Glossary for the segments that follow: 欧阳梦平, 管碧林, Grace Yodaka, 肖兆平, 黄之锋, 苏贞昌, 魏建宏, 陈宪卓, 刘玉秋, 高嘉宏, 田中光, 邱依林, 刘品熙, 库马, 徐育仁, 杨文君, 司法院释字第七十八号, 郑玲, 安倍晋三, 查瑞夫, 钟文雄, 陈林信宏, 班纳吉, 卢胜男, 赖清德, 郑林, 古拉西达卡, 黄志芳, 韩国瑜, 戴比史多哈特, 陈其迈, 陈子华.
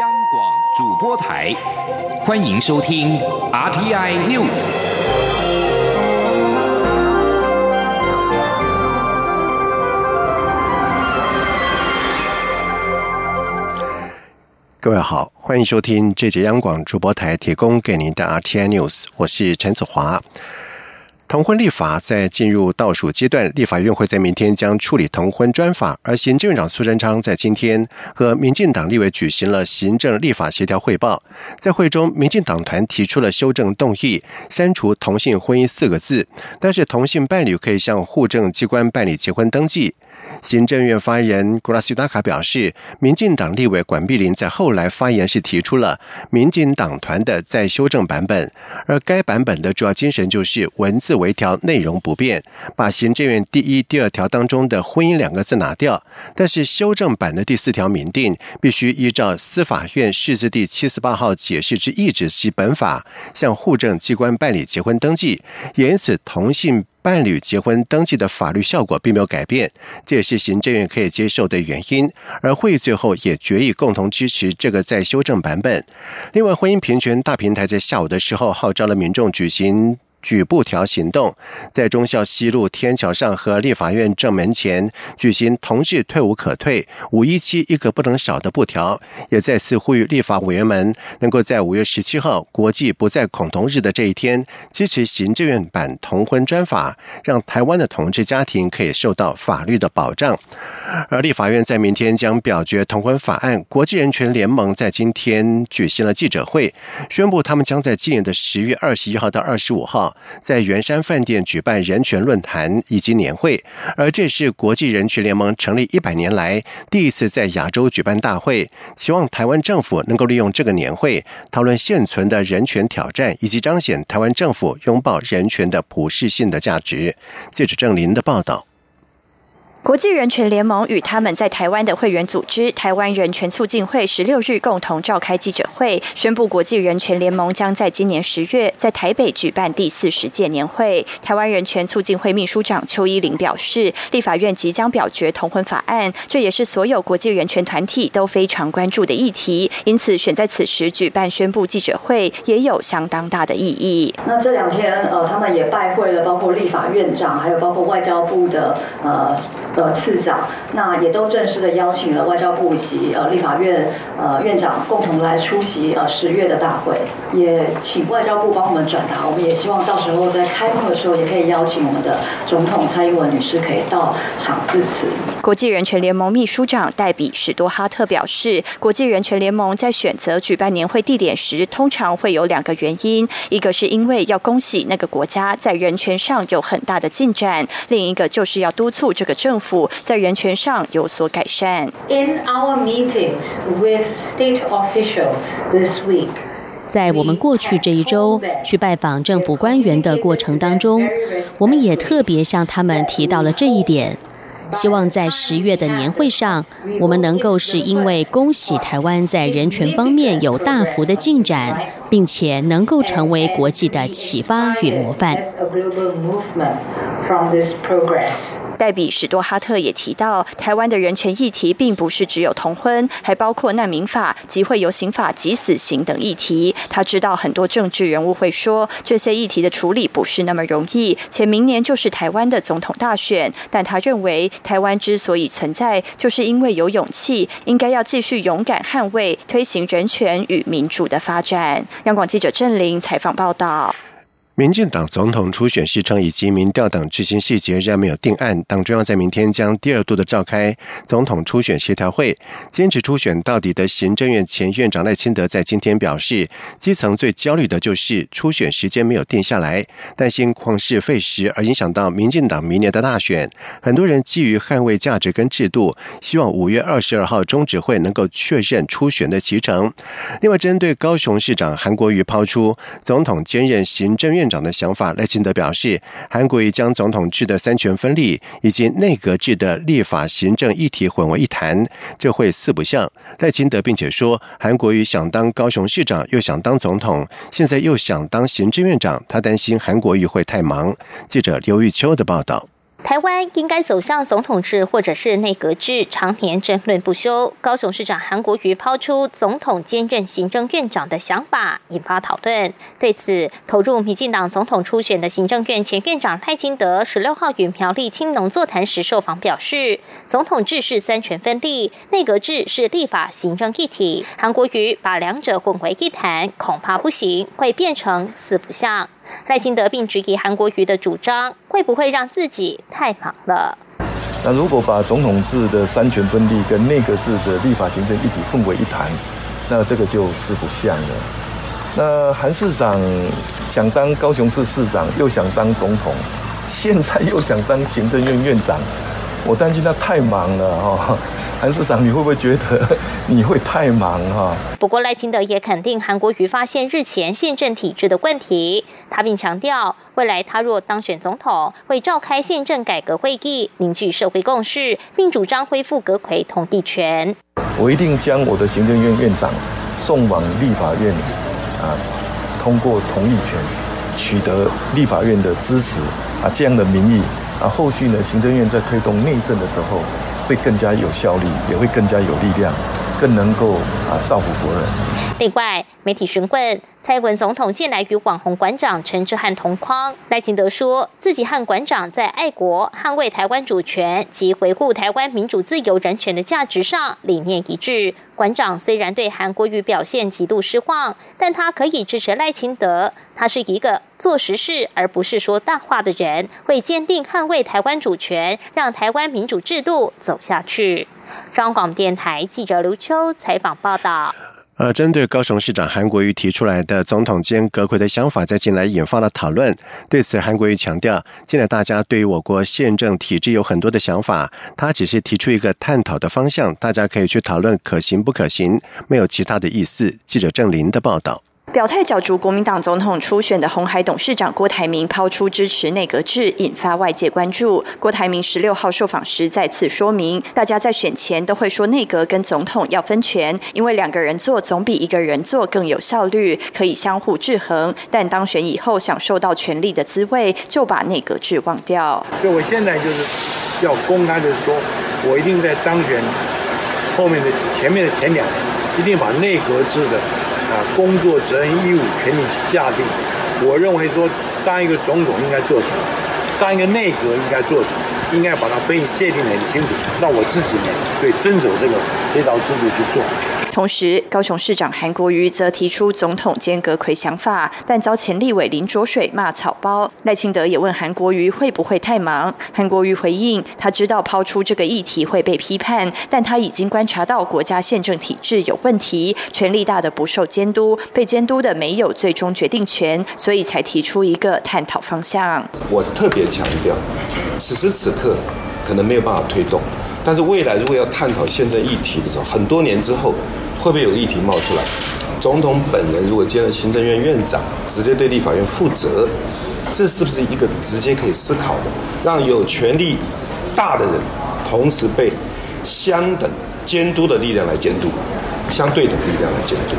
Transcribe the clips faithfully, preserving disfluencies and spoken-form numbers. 央广主播台，欢迎收听 R T I News。各位好，欢迎收听这节央广主播台提供给您的 R T I News， 我是陈子华。同婚立法在进入倒数阶段，立法院会在明天将处理同婚专法，而行政院长苏贞昌在今天和民进党立委举行了行政立法协调汇报。在会中，民进党团提出了修正动议，删除同性婚姻四个字，但是同性伴侣可以向户政机关办理结婚登记。行政院发言人古拉西达卡表示，民进党立委管碧林在后来发言时提出了民进党团的再修正版本，而该版本的主要精神就是文字微调，内容不变，把行政院第一、第二条当中的婚姻两个字拿掉，但是修正版的第四条明定，必须依照司法院释字第七十八号解释之意旨及本法，向户政机关办理结婚登记，也因此同性伴侣结婚登记的法律效果并没有改变，这也是行政院可以接受的原因，而会议最后也决议共同支持这个再修正版本。另外，婚姻平权大平台在下午的时候号召了民众举行举布条行动，在忠孝西路天桥上和立法院正门前举行同志退无可退、五一七一个不能少的布条，也再次呼吁立法委员们能够在五月十七号国际不再恐同日的这一天支持行政院版同婚专法，让台湾的同志家庭可以受到法律的保障。而立法院在明天将表决同婚法案，国际人权联盟在今天举行了记者会，宣布他们将在今年的十月二十一号到二十五号在圆山饭店举办人权论坛以及年会，而这是国际人权联盟成立一百年来第一次在亚洲举办大会，期望台湾政府能够利用这个年会讨论现存的人权挑战，以及彰显台湾政府拥抱人权的普世性的价值。记者郑林的报道。国际人权联盟与他们在台湾的会员组织台湾人权促进会十六日共同召开记者会，宣布国际人权联盟将在今年十月在台北举办第四十届年会。台湾人权促进会秘书长邱依林表示，立法院即将表决同婚法案，这也是所有国际人权团体都非常关注的议题，因此选在此时举办宣布记者会也有相当大的意义。那这两天呃，他们也拜会了，包括立法院长，还有包括外交部的呃。呃，次长，那也都正式的邀请了外交部以及呃立法院呃院长共同来出席呃十月的大会，也请外交部帮我们转达，我们也希望到时候在开幕的时候也可以邀请我们的总统蔡英文女士可以到场致辞。国际人权联盟秘书长戴比史多哈特表示，国际人权联盟在选择举办年会地点时，通常会有两个原因，一个是因为要恭喜那个国家在人权上有很大的进展，另一个就是要督促这个政府在人权上有所改善。 In our meetings with state officials this week，在我们过去这一周去拜访政府官员的过程当中，我们也特别向他们提到了这一点，希望在十月的年会上，我们能够是因为恭喜台湾在人权方面有大幅的进展，并且能够成为国际的启发与模范。戴比史多哈特也提到，台湾的人权议题并不是只有同婚，还包括难民法、集会游行法及死刑等议题。他知道很多政治人物会说，这些议题的处理不是那么容易，且明年就是台湾的总统大选，但他认为台湾之所以存在，就是因为有勇气，应该要继续勇敢捍卫，推行人权与民主的发展。央广记者郑玲采访报道。民进党总统初选时程以及民调等执行细节仍没有定案，党中央在明天将第二度的召开总统初选协调会。坚持初选到底的行政院前院长赖清德在今天表示，基层最焦虑的就是初选时间没有定下来，担心旷世废时而影响到民进党明年的大选。很多人基于捍卫价值跟制度，希望五月二十二号中指会能够确认初选的期程。另外，针对高雄市长韩国瑜抛出总统兼任行政院院长的想法，赖清德表示，韩国瑜将总统制的三权分立以及内阁制的立法行政议题混为一谈，这会四不像。赖清德并且说，韩国瑜想当高雄市长，又想当总统，现在又想当行政院长，他担心韩国瑜会太忙。记者刘玉秋的报道。台湾应该走向总统制或者是内阁制，常年争论不休。高雄市长韩国瑜抛出总统兼任行政院长的想法，引发讨论。对此，投入民进党总统初选的行政院前院长赖清德十六号与苗栗青农座谈时受访表示，总统制是三权分立，内阁制是立法行政一体。韩国瑜把两者混为一谈，恐怕不行，会变成四不像。赖清德并质疑韩国瑜的主张会不会让自己太忙了。那如果把总统制的三权分立跟内阁制的立法行政一体混为一谈，那这个就是不像了。那韩市长想当高雄市市长，又想当总统，现在又想当行政院院长，我担心他太忙了哈、哦。韩市长，你会不会觉得你会太忙哈、啊？不过赖清德也肯定韩国瑜发现日前宪政体制的问题，他并强调，未来他若当选总统，会召开宪政改革会议，凝聚社会共识，并主张恢复阁揆统一权。我一定将我的行政院院长送往立法院，啊，通过同意权，取得立法院的支持啊，这样的民意啊，后续呢，行政院在推动内政的时候，会更加有效率，也会更加有力量，更能够啊造福国人。另外，媒体询问蔡英文总统近来与网红馆长陈致汉同框，赖清德说自己和馆长在爱国、捍卫台湾主权及维护台湾民主自由人权的价值上理念一致。馆长虽然对韩国瑜表现极度失望，但他可以支持赖清德。他是一个做实事而不是说大话的人，会坚定捍卫台湾主权，让台湾民主制度走下去。中广电台记者刘秋采访报道。呃，针对高雄市长韩国瑜提出来的总统兼阁揆的想法，在近来引发了讨论。对此，韩国瑜强调，近来大家对于我国宪政体制有很多的想法，他只是提出一个探讨的方向，大家可以去讨论可行不可行，没有其他的意思。记者郑林的报道。表态角逐国民党总统初选的鸿海董事长郭台铭抛出支持内阁制，引发外界关注。郭台铭十六号受访时再次说明，大家在选前都会说内阁跟总统要分权，因为两个人做总比一个人做更有效率，可以相互制衡。但当选以后享受到权力的滋味，就把内阁制忘掉。所以我现在就是要公开的说，我一定在当选后面的前面的前两年，一定把内阁制的工作责任义务全力下定。我认为说，当一个总统应该做什么，当一个内阁应该做什么，应该把它分界定得很清楚。那我自己呢，对遵守这个这条制度去做。同时，高雄市长韩国瑜则提出总统兼阁揆想法，但遭前立委林濁水骂草包。赖清德也问韩国瑜会不会太忙，韩国瑜回应，他知道抛出这个议题会被批判，但他已经观察到国家宪政体制有问题，权力大的不受监督，被监督的没有最终决定权，所以才提出一个探讨方向。我特别强调，此时此刻可能没有办法推动，但是未来如果要探讨宪政议题的时候，很多年之后会不会有议题冒出来？总统本人如果接任行政院院长，直接对立法院负责，这是不是一个直接可以思考的，让有权力大的人同时被相等监督的力量来监督，相对的力量来监督？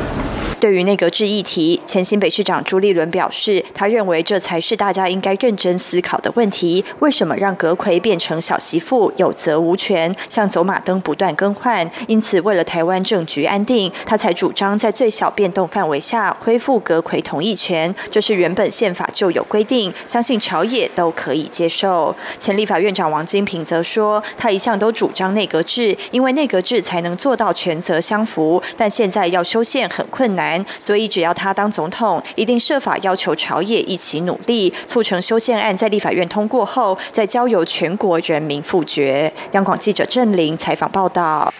对于内阁制议题，前新北市长朱立伦表示，他认为这才是大家应该认真思考的问题。为什么让阁揆变成小媳妇，有责无权，像走马灯不断更换？因此，为了台湾政局安定，他才主张在最小变动范围下恢复阁揆同意权，这是原本宪法就有规定，相信朝野都可以接受。前立法院长王金平则说，他一向都主张内阁制，因为内阁制才能做到权责相符，但现在要修宪很困难。所以只要他当总统，一定设法要求朝野一起努力，促成修宪案在立法院通过后，再交由全国人民复决。央广记者郑玲采访报道。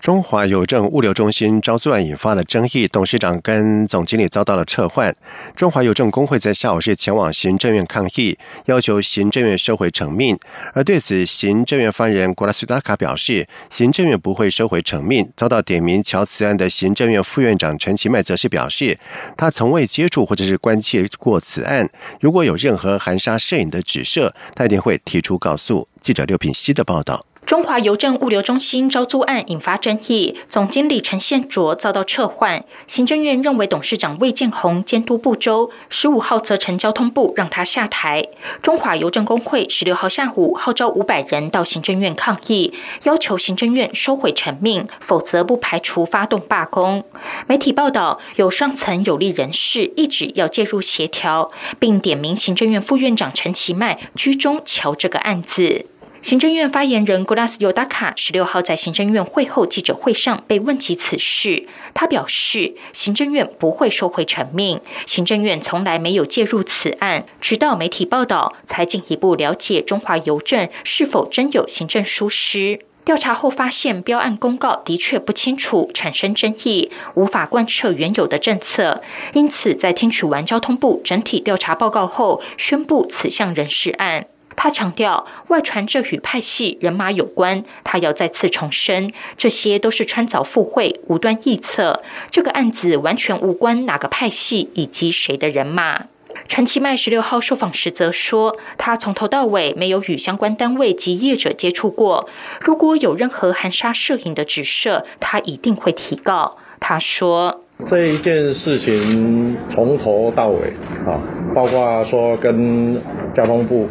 中华邮政物流中心招租案引发了争议，董事长跟总经理遭到了撤换。中华邮政工会在下午是前往行政院抗议，要求行政院收回惩命。而对此，行政院发言人国拉苏达卡表示，行政院不会收回惩命。遭到点名乔辞案的行政院副院长陈其迈则是表示，他从未接触或者是关切过此案。如果有任何含沙射影的指涉，他一定会提出告诉。记者刘品熙的报道。中华邮政物流中心招租案引发争议，总经理陈宪卓遭到撤换。行政院认为董事长魏建宏监督不周，十五号责成交通部让他下台。中华邮政工会十六号下午号召五百人到行政院抗议，要求行政院收回陈命，否则不排除发动罢工。媒体报道，有上层有利人士一直要介入协调，并点名行政院副院长陈其迈居中瞧这个案子。行政院发言人 Grace Yodaka 十六号在行政院会后记者会上被问及此事，他表示，行政院不会收回陈命，行政院从来没有介入此案，直到媒体报道才进一步了解中华邮政是否真有行政疏失。调查后发现，标案公告的确不清楚，产生争议，无法贯彻原有的政策，因此在听取完交通部整体调查报告后，宣布此项人事案。他强调，外传这与派系人马有关，他要再次重申，这些都是穿凿附会、无端臆测。这个案子完全无关哪个派系以及谁的人马。陈其迈十六号受访时则说，他从头到尾没有与相关单位及业者接触过，如果有任何含沙射影的指涉，他一定会提告。他说，这一件事情从头到尾啊，包括说跟交通部、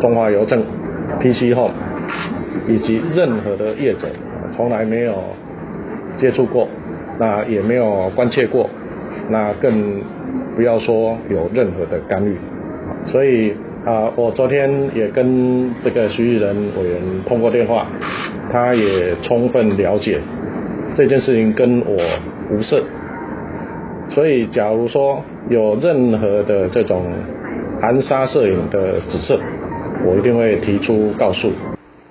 中华邮政、P C Home 以及任何的业者，从来没有接触过，那也没有关切过，那更不要说有任何的干预。所以啊，我昨天也跟这个徐育仁委员通过电话，他也充分了解这件事情跟我无涉。所以，假如说有任何的这种含沙射影的指涉，我一定会提出告诉。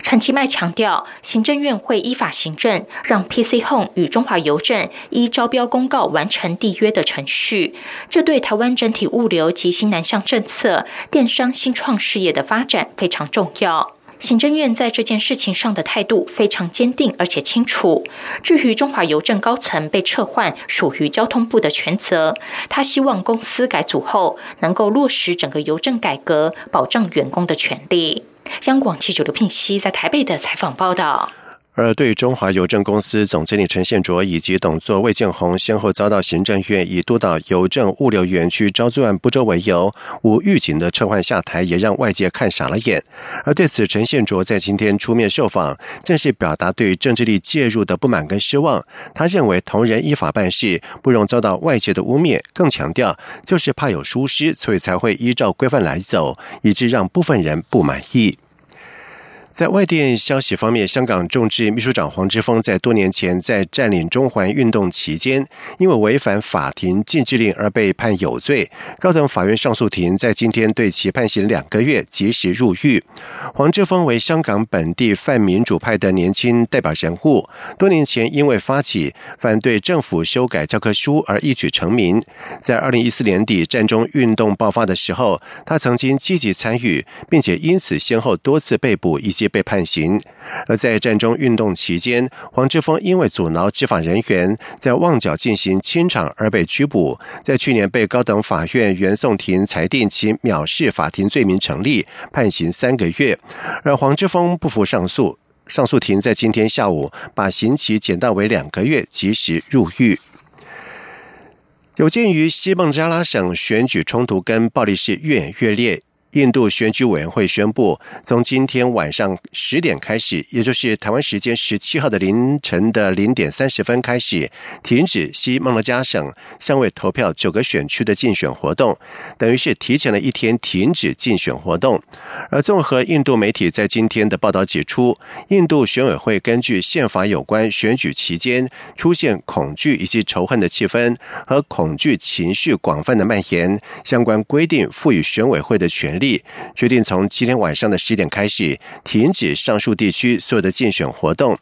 陈其迈强调，行政院会依法行政，让 P C Home 与中华邮政依招标公告完成缔约的程序。这对台湾整体物流及新南向政策、电商新创事业的发展非常重要。行政院在这件事情上的态度非常坚定，而且清楚。至于中华邮政高层被撤换，属于交通部的全责。他希望公司改组后能够落实整个邮政改革，保障员工的权利。央广记者刘聘熙在台北的采访报道。而对中华邮政公司总经理陈宪卓以及董座魏建宏先后遭到行政院以督导邮政物流园区招租案不周为由，无预警的撤换下台，也让外界看傻了眼。而对此，陈宪卓在今天出面受访，正是表达对政治力介入的不满跟失望。他认为同仁依法办事，不容遭到外界的污蔑，更强调就是怕有疏失，所以才会依照规范来走，以致让部分人不满意。在外电消息方面，香港众志秘书长黄之锋在多年前在占领中环运动期间，因为违反法庭禁制令而被判有罪。高等法院上诉庭在今天对其判刑两个月，及时入狱。黄之锋为香港本地泛民主派的年轻代表人物，多年前因为发起反对政府修改教科书而一举成名。在二零一四年底占中运动爆发的时候，他曾经积极参与，并且因此先后多次被捕以及被判刑。而在战中运动期间，黄之锋因为阻挠执法人员在旺角进行清场而被拘捕，在去年被高等法院原訟庭裁定其藐视法庭罪名成立，判刑三个月。而黄之锋不服上诉，上诉庭在今天下午把刑期减到为两个月，及时入狱。有鉴于西孟加拉省选举冲突跟暴力是越演越烈，印度选举委员会宣布，从今天晚上十点开始，也就是台湾时间十七号的凌晨的零点三十分开始，停止西孟加拉省尚未投票九个选区的竞选活动，等于是提前了一天停止竞选活动。而综合印度媒体在今天的报道指出，印度选委会根据宪法有关选举期间出现恐惧以及仇恨的气氛和恐惧情绪广泛的蔓延，相关规定赋予选委会的权利，决定从今天晚上的十点开始停止上述地区所有的竞选活动。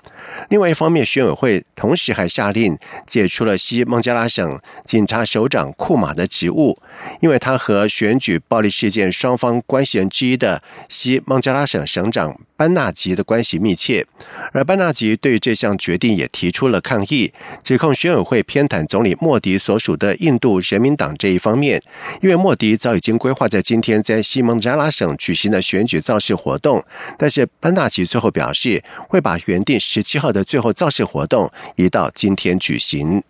另外一方面，选委会同时还下令解除了西孟加拉省警察首长库马的职务，因为他和选举暴力事件双方关系人之一的西孟加拉省省长班纳吉的关系密切。而班纳吉对这项决定也提出了抗议，指控选委会偏袒总理莫迪所属的印度人民党这一方面，因为莫迪早已经规划在今天在西孟孟加拉省举行的选举造势活动，但是班纳奇最后表示会把原定十七号的最后造势活动移到今天举行。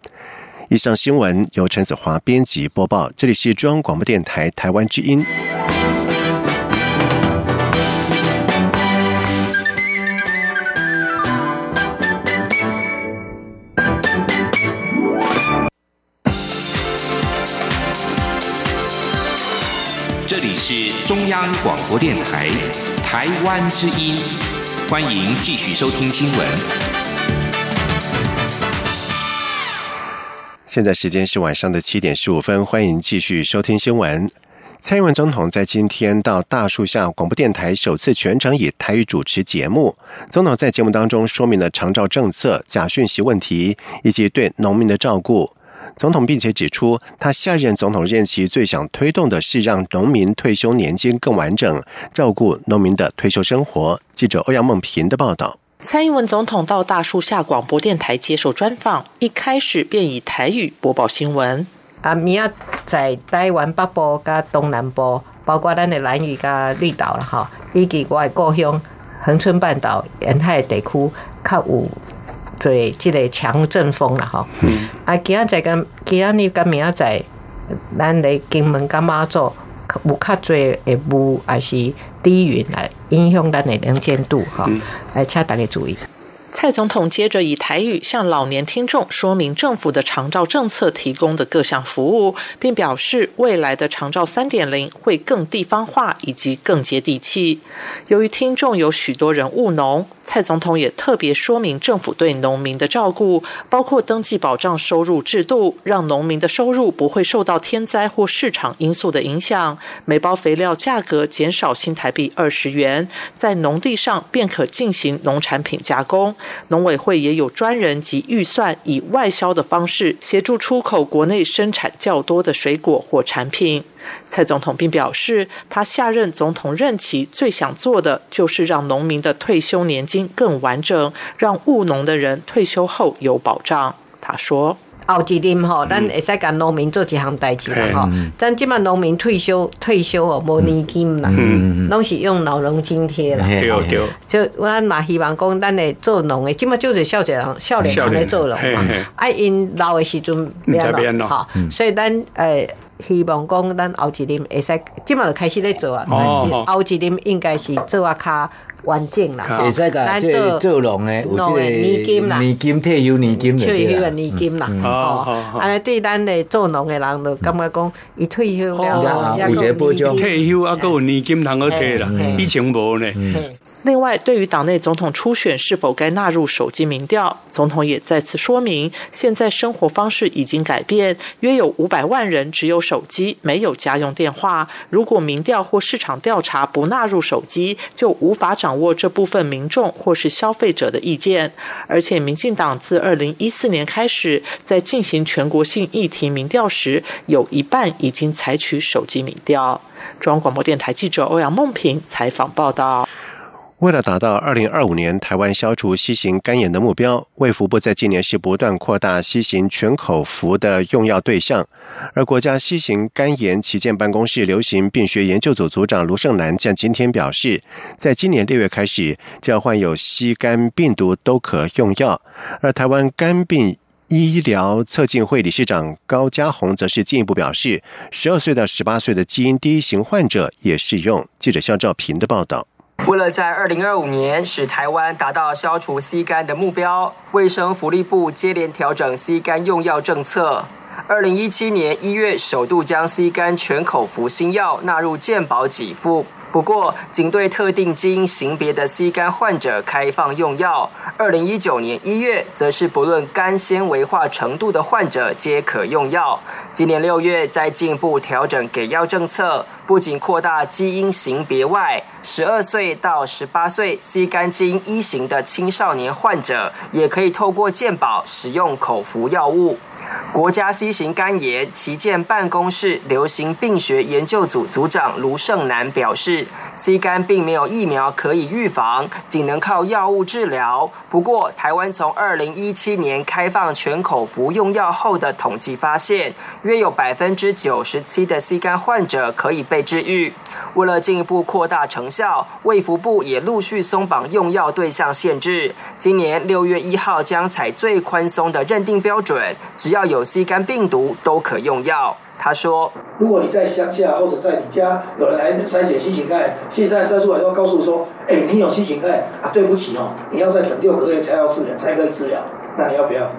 以上新闻由陈子华编辑播报，这里是中央广播电台台湾之音。这里是中央广播电台台湾之音，欢迎继续收听新闻。现在时间是晚上的七点十五分，欢迎继续收听新闻。蔡英文总统在今天到大树下广播电台首次全程以台语主持节目。总统在节目当中说明了长照政策、假讯息问题以及对农民的照顾。总统并且指出，他下任总统任期最想推动的是让农民退休年金更完整，照顾农民的退休生活。记者欧阳梦平的报道。蔡英文总统到大树下广播电台接受专访，一开始便以台语播报新闻。啊，明仔在台湾北部甲东南部，包括咱的兰屿甲绿岛啦，哈，以及我的故乡恒春半岛沿海地区，较有。对，即个强阵风啦，吼、嗯！啊，今仔载跟今仔日跟明仔载，咱来金门甲马祖有较侪的雾，也是低云来影响咱的能见度，哈、嗯！来，请大家注意。蔡总统接着以台语向老年听众说明政府的长照政策提供的各项服务，并表示未来的长照 三点零 会更地方化以及更接地气。由于听众有许多人务农，蔡总统也特别说明政府对农民的照顾，包括登记保障收入制度，让农民的收入不会受到天灾或市场因素的影响。每包肥料价格减少新台币二十元，在农地上便可进行农产品加工。农委会也有专人及预算，以外销的方式协助出口国内生产较多的水果或产品。蔡总统并表示，他下任总统任期最想做的就是让农民的退休年金更完整，让务农的人退休后有保障。他说后一任吼，咱会使跟农民做一项代志啦吼。咱即卖农民退休退休哦，无年金啦，拢是用老农津贴啦。对对。就咱嘛希望讲，咱来做农的，即卖就是少些人、少年人来做农嘛。啊，因老的时阵变咯，哈。所以咱诶，希望讲咱后一任会使，即卖就开始咧做啊。哦。后一任应该是做啊较。完整啦，会使噶，即做农诶，有即个年金啦，年金退休年金退休个年金啦，哦，安尼对咱诶做农诶人就感觉讲，伊退休了，有一个保障，退休啊，佫有年金通好摕啦，以前无呢。另外，对于党内总统初选是否该纳入手机民调，总统也再次说明，现在生活方式已经改变，约有五百万人只有手机，没有家用电话。如果民调或市场调查不纳入手机，就无法掌握这部分民众或是消费者的意见。而且，民进党自二零一四年开始，在进行全国性议题民调时，有一半已经采取手机民调。中央广播电台记者欧阳梦平采访报道。为了达到二零二五年台湾消除新型肝炎的目标，卫福部在今年是不断扩大新型全口服的用药对象。而国家新型肝炎旗舰办公室流行病学研究组组长卢胜男在今天表示，在今年六月开始，只要患有新肝病毒都可用药。而台湾肝病医疗促进会理事长高嘉宏则是进一步表示，十二岁到十八岁的基因第一型患者也适用。记者肖兆平的报道。为了在二零二五年使台湾达到消除 C 肝的目标，卫生福利部接连调整 C 肝用药政策。二零一七年一月，首度将 C 肝全口服新药纳入健保给付，不过仅对特定基因型别的 C 肝患者开放用药。二零一九年一月，则是不论肝纤维化程度的患者皆可用药。今年六月，再进一步调整给药政策。不仅扩大基因型别外，十二岁到十八岁 C 肝基因一型的青少年患者，也可以透过健保使用口服药物。国家 C 型肝炎旗舰办公室流行病学研究组组长卢胜男表示 ，C 肝并没有疫苗可以预防，仅能靠药物治疗。不过，台湾从二零一七年开放全口服用药后的统计发现，约有 百分之九十七 的 C 肝患者可以被治愈。为了进一步扩大成效，卫福部也陆续松绑用药对象限制，今年六月一号将采最宽松的认定标准，只要有 C 肝病毒都可用药。他说：“如果你在乡下或者在你家有人来筛检 C 型肝炎，现在筛出来要告诉我说，哎、欸，你有 C 型肝炎啊，对不起哦，你要再等六个月才要治疗，才可以治疗。那你要不要？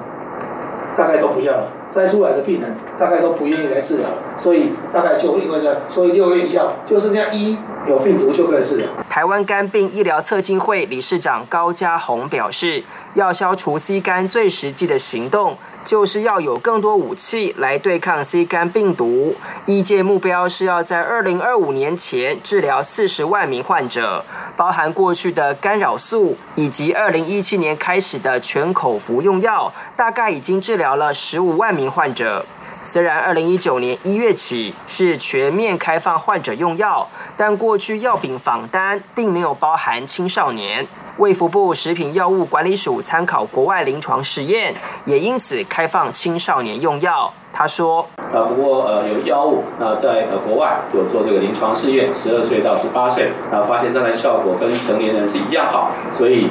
大概都不要了。筛出来的病人大概都不愿意来治疗，所以大概就因为这样，所以六月一号就是这样一。”有病毒就可以治疗。台湾肝病医疗策进会理事长高嘉宏表示，要消除 C 肝最实际的行动，就是要有更多武器来对抗 C 肝病毒。医界目标是要在二零二五年前治疗四十万名患者，包含过去的干扰素以及二零一七年开始的全口服用药，大概已经治疗了十五万名患者。虽然二零一九年一月起是全面开放患者用药，但过去药品访单并没有包含青少年。卫福部食品药物管理署参考国外临床实验，也因此开放青少年用药。他说：“呃，不过呃有药物，那在呃国外有做这个临床试验，十二岁到十八岁，啊，发现它的效果跟成年人是一样好，所以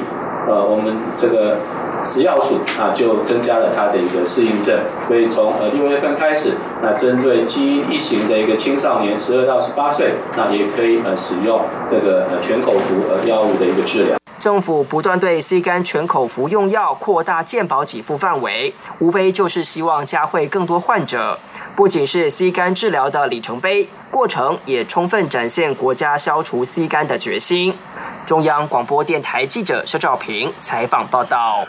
呃我们这个。”食药署啊，就增加了它的一个适应症，所以从呃六月份开始，那针对基因异型的一个青少年十二到十八岁，那也可以呃使用这个呃全口服呃药物的一个治疗。政府不断对 C 肝全口服用药扩大健保给付范围，无非就是希望加惠更多患者。不仅是 C 肝治疗的里程碑，过程也充分展现国家消除 C 肝的决心。中央广播电台记者肖兆平采访报道。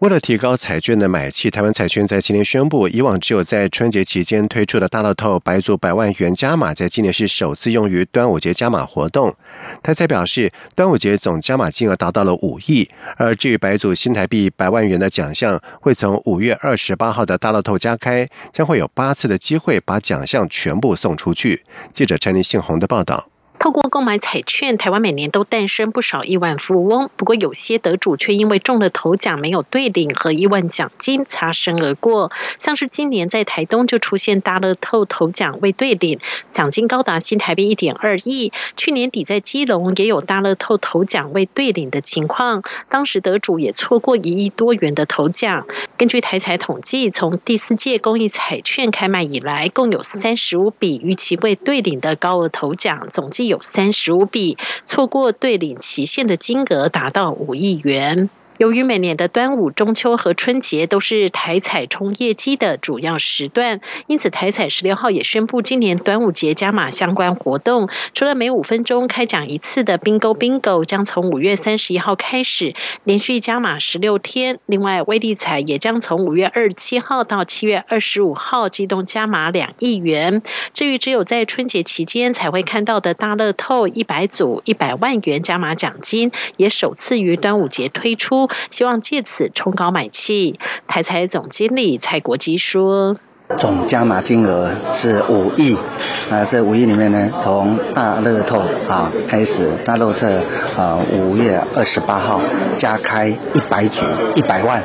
为了提高彩券的买气，台湾彩券在今天宣布，以往只有在春节期间推出的大乐透白组百万元加码，在今年是首次用于端午节加码活动。台彩表示，端午节总加码金额达到了五亿，而至于白组新台币百万元的奖项，会从五月二十八号的大乐透加开，将会有八次的机会把奖项全部送出去。记者陈林信宏的报道。透过购买彩券，台湾每年都诞生不少亿万富翁。不过，有些得主却因为中了头奖没有兑领和亿万奖金擦身而过。像是今年在台东就出现大乐透头奖未兑领，奖金高达新台币 一点二亿。去年底在基隆也有大乐透头奖未兑领的情况，当时得主也错过一亿多元的头奖。根据台彩统计，从第四届公益彩券开卖以来，共有三十五笔逾期未兑领的高额头奖，总计有。有三十五笔，错过兑领期限的金额达到五亿元。由于每年的端午、中秋和春节都是台彩冲业绩的主要时段，因此台彩十六号也宣布今年端午节加码相关活动，除了每五分钟开奖一次的 Bingo Bingo 将从五月三十一号开始连续加码十六天，另外威力彩也将从五月二十七号到七月二十五号机动加码两亿元。至于只有在春节期间才会看到的大乐透一百组一百万元加码奖金，也首次于端午节推出，希望借此冲高买气。台彩总经理蔡国基说，总加码金额是五亿，啊，这五亿里面呢，从大乐透啊开始，大乐透啊五月二十八号加开一百组一百万，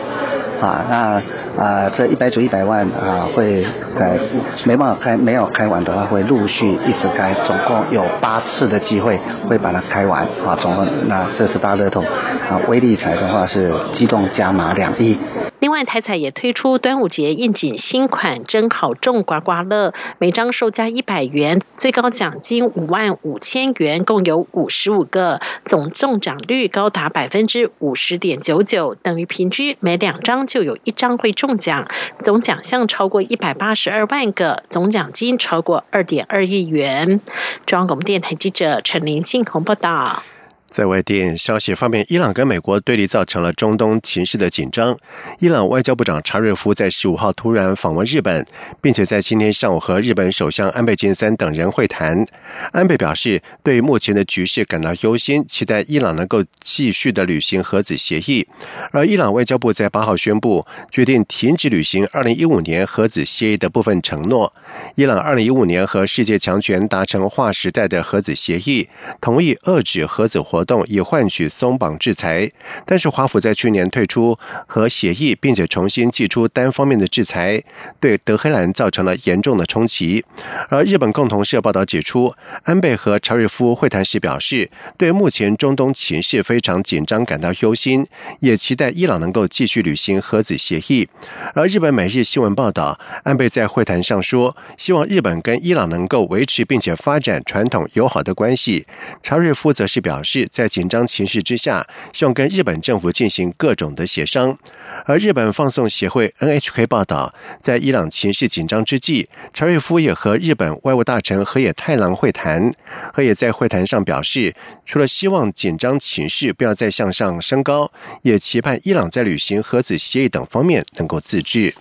啊那。啊，这一百组一百万啊，会在没办法开没有开完的话，会陆续一直开，总共有八次的机会会把它开完啊，总共那这是大乐透啊，威力彩的话是机动加码两亿。另外，台彩也推出端午节应景新款真好中刮刮乐，每张售价一百元，最高奖金五万五千元，共有五十五个，总中奖率高达百分之五十点九九，等于平均每两张就有一张会中。中奖总奖项超过一百八十二万个，总奖金超过二点二亿元。中央广播电台记者陈林信宏报道。在外电消息方面，伊朗跟美国对立造成了中东情势的紧张。伊朗外交部长查瑞夫在十五号突然访问日本，并且在今天上午和日本首相安倍晋三等人会谈。安倍表示对目前的局势感到忧心，期待伊朗能够继续的履行核子协议。而伊朗外交部在八号宣布，决定停止履行二零一五年核子协议的部分承诺。伊朗二零一五年和世界强权达成划时代的核子协议，同意遏制核子活动活动以换取松绑制裁，但是华府在去年退出核协议，并且重新祭出单方面的制裁，对德黑兰造成了严重的冲击。而日本共同社报道指出，安倍和查瑞夫会谈时表示，对目前中东情势非常紧张感到忧心，也期待伊朗能够继续履行核子协议。而日本《每日新闻》报道，安倍在会谈上说，希望日本跟伊朗能够维持并且发展传统友好的关系。查瑞夫则是表示，在紧张情势之下，希望跟日本政府进行各种的协商。而日本放送协会 N H K 报道，在伊朗情势紧张之际，查瑞夫也和日本外务大臣河野太郎会谈。河野在会谈上表示，除了希望紧张情势不要再向上升高，也期盼伊朗在履行核子协议等方面能够自治。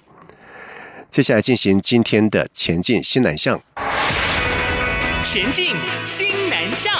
接下来进行今天的前进新南向。前进新南向。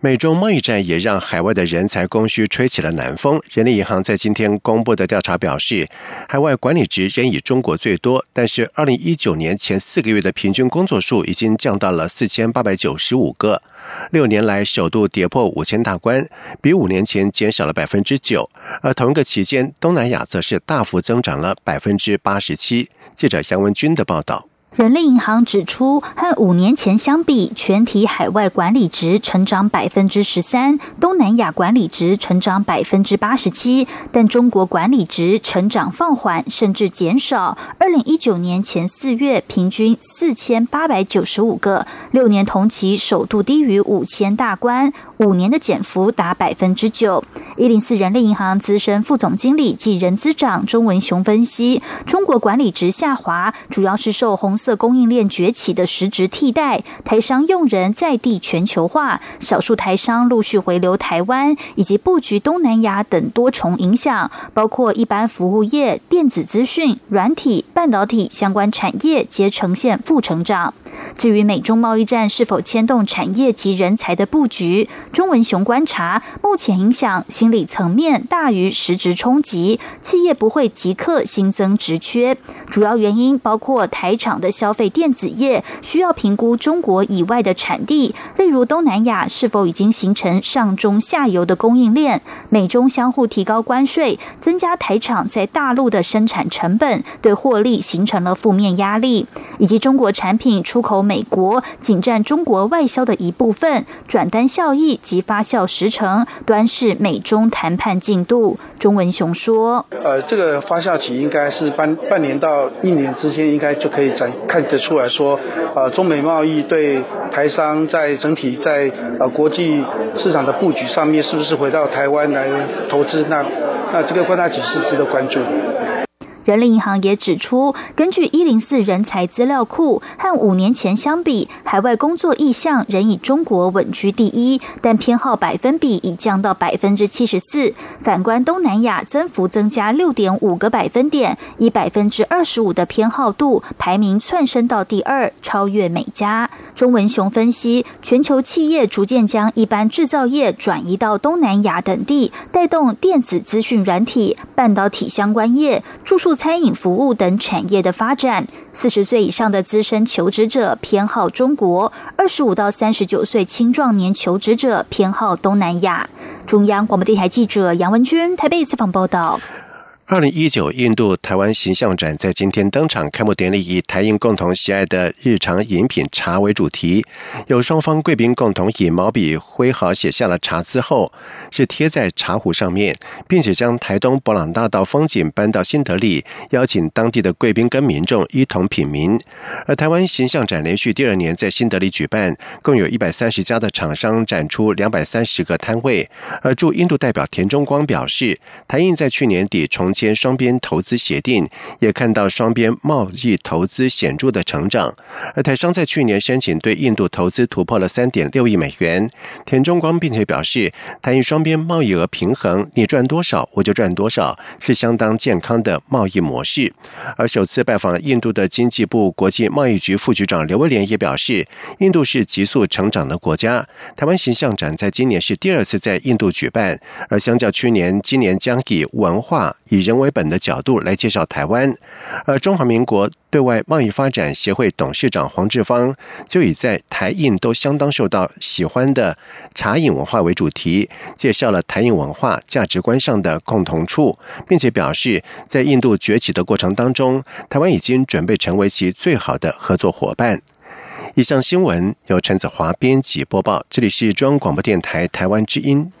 美中贸易战也让海外的人才供需吹起了南风。人力银行在今天公布的调查表示，海外管理职仍以中国最多，但是二零一九年前四个月的平均工作数已经降到了四千八百九十五个，六年来首度跌破五千大关，比五年前减少了 百分之九。 而同一个期间，东南亚则是大幅增长了 百分之八十七。 记者杨文君的报道。人力银行指出，和五年前相比，全体海外管理职成长 百分之十三， 东南亚管理职成长 百分之八十七， 但中国管理职成长放缓甚至减少。二零一九年前四月平均四千八百九十五个，六年同期首度低于五千大关，五年的减幅达 百分之九。 一零四人力银行资深副总经理暨人资长钟文雄分析，中国管理职下滑主要是受红色供应链崛起的实质替代，台商用人在地全球化，少数台商陆续回流台湾，以及布局东南亚等多重影响，包括一般服务业、电子资讯、软体、半导体相关产业皆呈现负成长。至于美中贸易战是否牵动产业及人才的布局，钟文雄观察，目前影响心理层面大于实质冲击，企业不会即刻新增职缺，主要原因包括台厂的消费电子业需要评估中国以外的产地，例如东南亚是否已经形成上中下游的供应链，美中相互提高关税，增加台厂在大陆的生产成本，对获利形成了负面压力，以及中国产品出口美国仅占中国外销的一部分，转单效益及发酵时程端视美中谈判进度。钟文雄说：“呃，这个发酵期应该是半半年到一年之间，应该就可以展看得出来说，呃，中美贸易对台商在整体在呃国际市场的布局上面，是不是回到台湾来投资？那那这个观察期是值得关注的。”人力银行也指出，根据一零四人才资料库，和五年前相比，海外工作意向仍以中国稳居第一，但偏好百分比已降到 百分之七十四。 反观东南亚增幅增加 六点五 个百分点，以 百分之二十五 的偏好度排名窜升到第二，超越美加。钟文雄分析，全球企业逐渐将一般制造业转移到东南亚等地，带动电子资讯软体、半导体相关业、住宿餐饮服务等产业的发展。四十岁以上的资深求职者偏好中国，二十五到三十九岁青壮年求职者偏好东南亚。中央广播电台记者杨文君台北采访报道。二零一九印度台湾形象展在今天登场，开幕典礼以台印共同喜爱的日常饮品茶为主题，有双方贵宾共同以毛笔挥毫写下了茶字后，是贴在茶壶上面，并且将台东伯朗大道风景搬到新德里，邀请当地的贵宾跟民众一同品茗。而台湾形象展连续第二年在新德里举办，共有一百三十家的厂商展出两百三十个摊位。而驻印度代表田中光表示，台印在去年底重签双边投资协定，也看到双边贸易投资显著的成长。而台商在去年申请对印度投资突破了 三点六亿美元。田中光并且表示，台印双边贸易额平衡，你赚多少我就赚多少，是相当健康的贸易模式。而首次拜访印度的经济部国际贸易局副局长刘威廉也表示，印度是急速成长的国家。台湾形象展在今年是第二次在印度举办，而相较去年，今年将以文化、以人为本的角度来介绍台湾。而中华民国对外贸易发展协会董事长黄志芳就以在台印都相当受到喜欢的茶饮文化为主题，介绍了台印文化价值观上的共同处，并且表示，在印度崛起的过程当中，台湾已经准备成为其最好的合作伙伴。以上新闻由陈子华编辑播报，这里是中央广播电台台湾之音。